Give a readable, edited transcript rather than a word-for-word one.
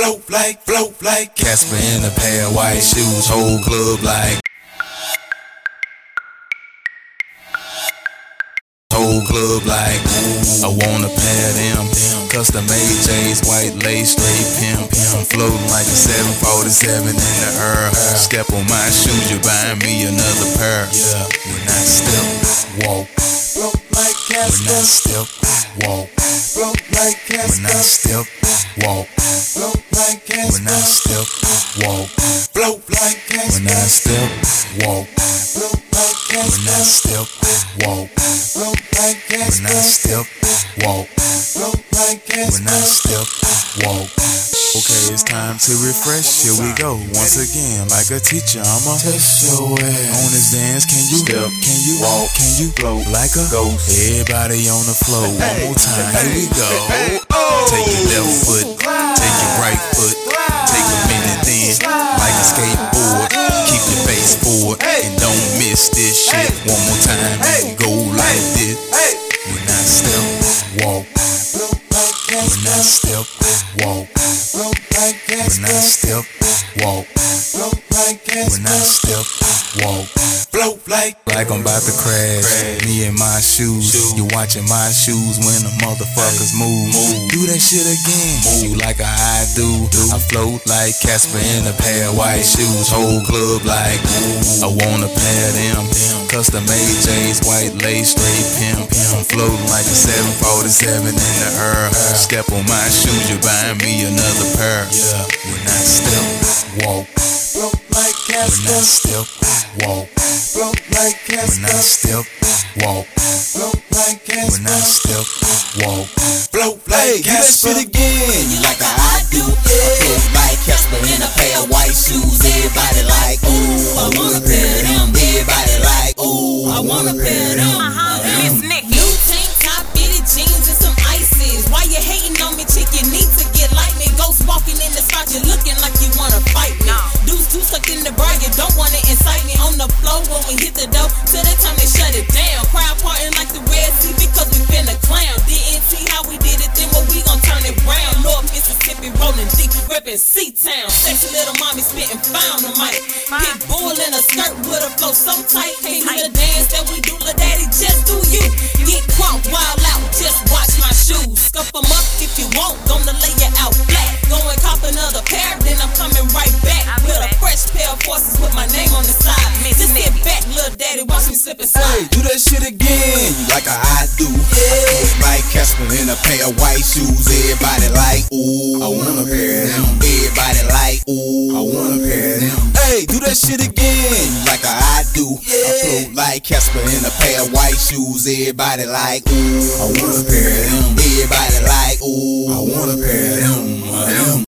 blow like Casper in a pair of white shoes, whole club like, whole club like. I want a pair of them custom A.J.'s, white lace, straight pimp. I'm floating like a 747 in the air. Step on my shoes, you buy me another pair. When I step, walk, blow like Casper. When I step, walk, blow like Casper. When I step, walk, blow like Casper. When I step, walk, blow like Casper. When I step, walk, blow like Casper. When I step, walk, blow like Casper. When I step, walk, blow like Casper. When I step, walk. Okay, it's time to refresh. Here we go once again. Like a teacher, I'ma test your ass. On this dance, can you step? Can you walk? Can you blow like a ghost? Everybody on the floor. One more time. Here we go. Take your left foot, take your right foot, take a minute then, like a skateboard. Keep your face forward and don't miss this shit. One more time, and go like this. When I step, walk. When I step, walk. Blow like Casper. When I step, walk. Blow like Casper. When I step, walk. Blow like I'm about to crash. Me in my shoes. You watching my shoes when the motherfuckers move. Do that shit again. You like I do. I float like Casper in a pair of white shoes. Whole club like. I want a pair of them custom AJ's, white lace, straight pimp. I'm floating like a 747 in the air. Step on my shoes, you buy me another pair. When I step, walk, blow like Casper. When I step, walk, blow like Casper. When I step, walk, blow like Casper. When I step, walk, blow like Casper. Hey, do that shit again. You like how I do, yeah. Blow like Casper in a pair of white shoes. Everybody like, ooh, I want a pair of them. Everybody like, ooh, I want a pair of them. Miss Nicky. New tank top, fitted jeans and some ices. Why you hating on me, chick? You need to get like me. Ghost walking in the spot, you looking like you wanna fight me. Dudes too sucked in the bar, you don't wanna incite me. On the floor when we hit the door, till the time they shut it down. Crowd parting like the Red Sea because we been a clown. Didn't see how we did it, then what we gon' turn it round. North Mississippi, rolling deep, reppin' C-Town. Sexy little mommy spittin' found the mic. Big bull in a skirt with a flow so tight. Can't do the dance that we do, little daddy, just do you. Get crunk, wild out, just watch my shoes. Scuff 'em up if you want, gonna lay you out flat. Go and cop another pair, then I'm coming right back. With a fresh pair of forces with my name on the side. Just sit back, little daddy, watch me slip and slide. Hey, do that shit again, you like how I do. Yeah. Like Casper in a pair of white shoes. Everybody like, ooh, I want a pair of them. Everybody like, ooh, I want a pair of them. Hey, do that shit again, you like how I do. Yeah. I float like Casper in a pair of white shoes. Everybody like, ooh, I want a pair of them. Everybody like, ooh, I want a pair of them.